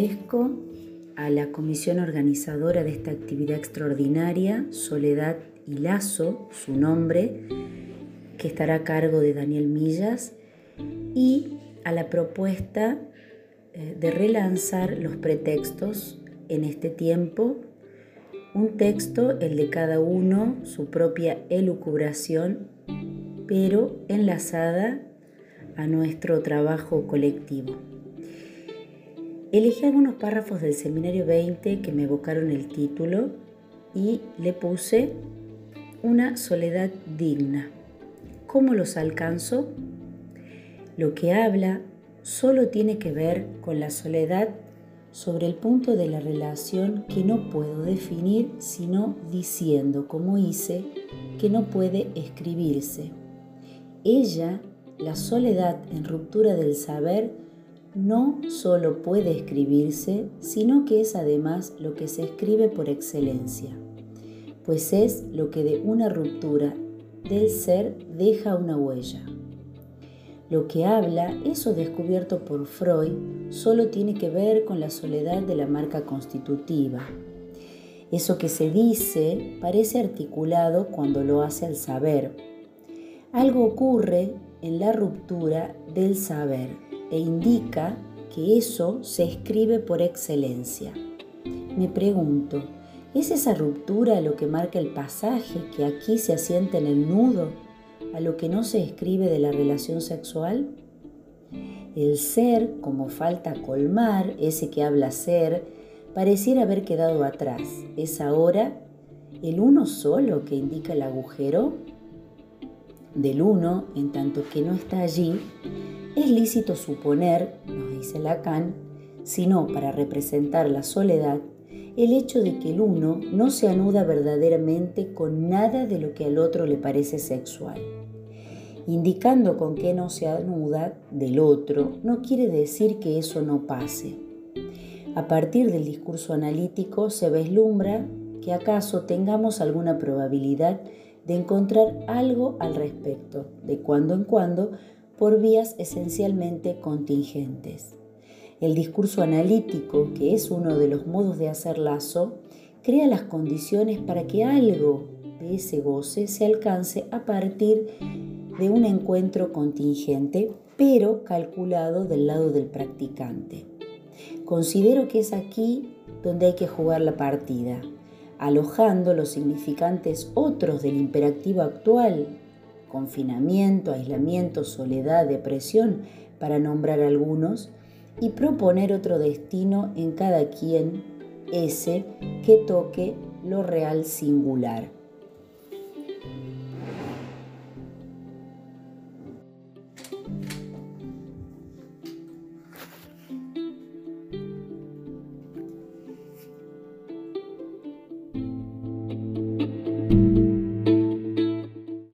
agradezco a la comisión organizadora de esta actividad extraordinaria, Soledad y Lazo, su nombre, que estará a cargo de Daniel Millas, y a la propuesta de relanzar los pretextos en este tiempo, un texto, el de cada uno, su propia elucubración, pero enlazada a nuestro trabajo colectivo. Elegí algunos párrafos del seminario 20 que me evocaron el título y le puse una soledad digna. ¿Cómo los alcanzo? Lo que habla solo tiene que ver con la soledad sobre el punto de la relación que no puedo definir sino diciendo, como hice, que no puede escribirse. Ella, la soledad en ruptura del saber, no solo puede escribirse, sino que es además lo que se escribe por excelencia, pues es lo que de una ruptura del ser deja una huella. Lo que habla, eso descubierto por Freud, solo tiene que ver con la soledad de la marca constitutiva. Eso que se dice parece articulado cuando lo hace al saber. Algo ocurre en la ruptura del saber e indica que eso se escribe por excelencia. Me pregunto, ¿es esa ruptura lo que marca el pasaje que aquí se asienta en el nudo a lo que no se escribe de la relación sexual? El ser, como falta colmar, ese que habla ser, pareciera haber quedado atrás. ¿Es ahora el uno solo que indica el agujero? Del uno, en tanto que no está allí, es lícito suponer, nos dice Lacan, sino para representar la soledad, el hecho de que el uno no se anuda verdaderamente con nada de lo que al otro le parece sexual. Indicando con qué no se anuda del otro no quiere decir que eso no pase. A partir del discurso analítico se vislumbra que acaso tengamos alguna probabilidad de encontrar algo al respecto, de cuando en cuando, por vías esencialmente contingentes. El discurso analítico, que es uno de los modos de hacer lazo, crea las condiciones para que algo de ese goce se alcance a partir de un encuentro contingente, pero calculado del lado del practicante. Considero que es aquí donde hay que jugar la partida, alojando los significantes otros del imperativo actual, confinamiento, aislamiento, soledad, depresión, para nombrar algunos, y proponer otro destino en cada quien, ese que toque lo real singular.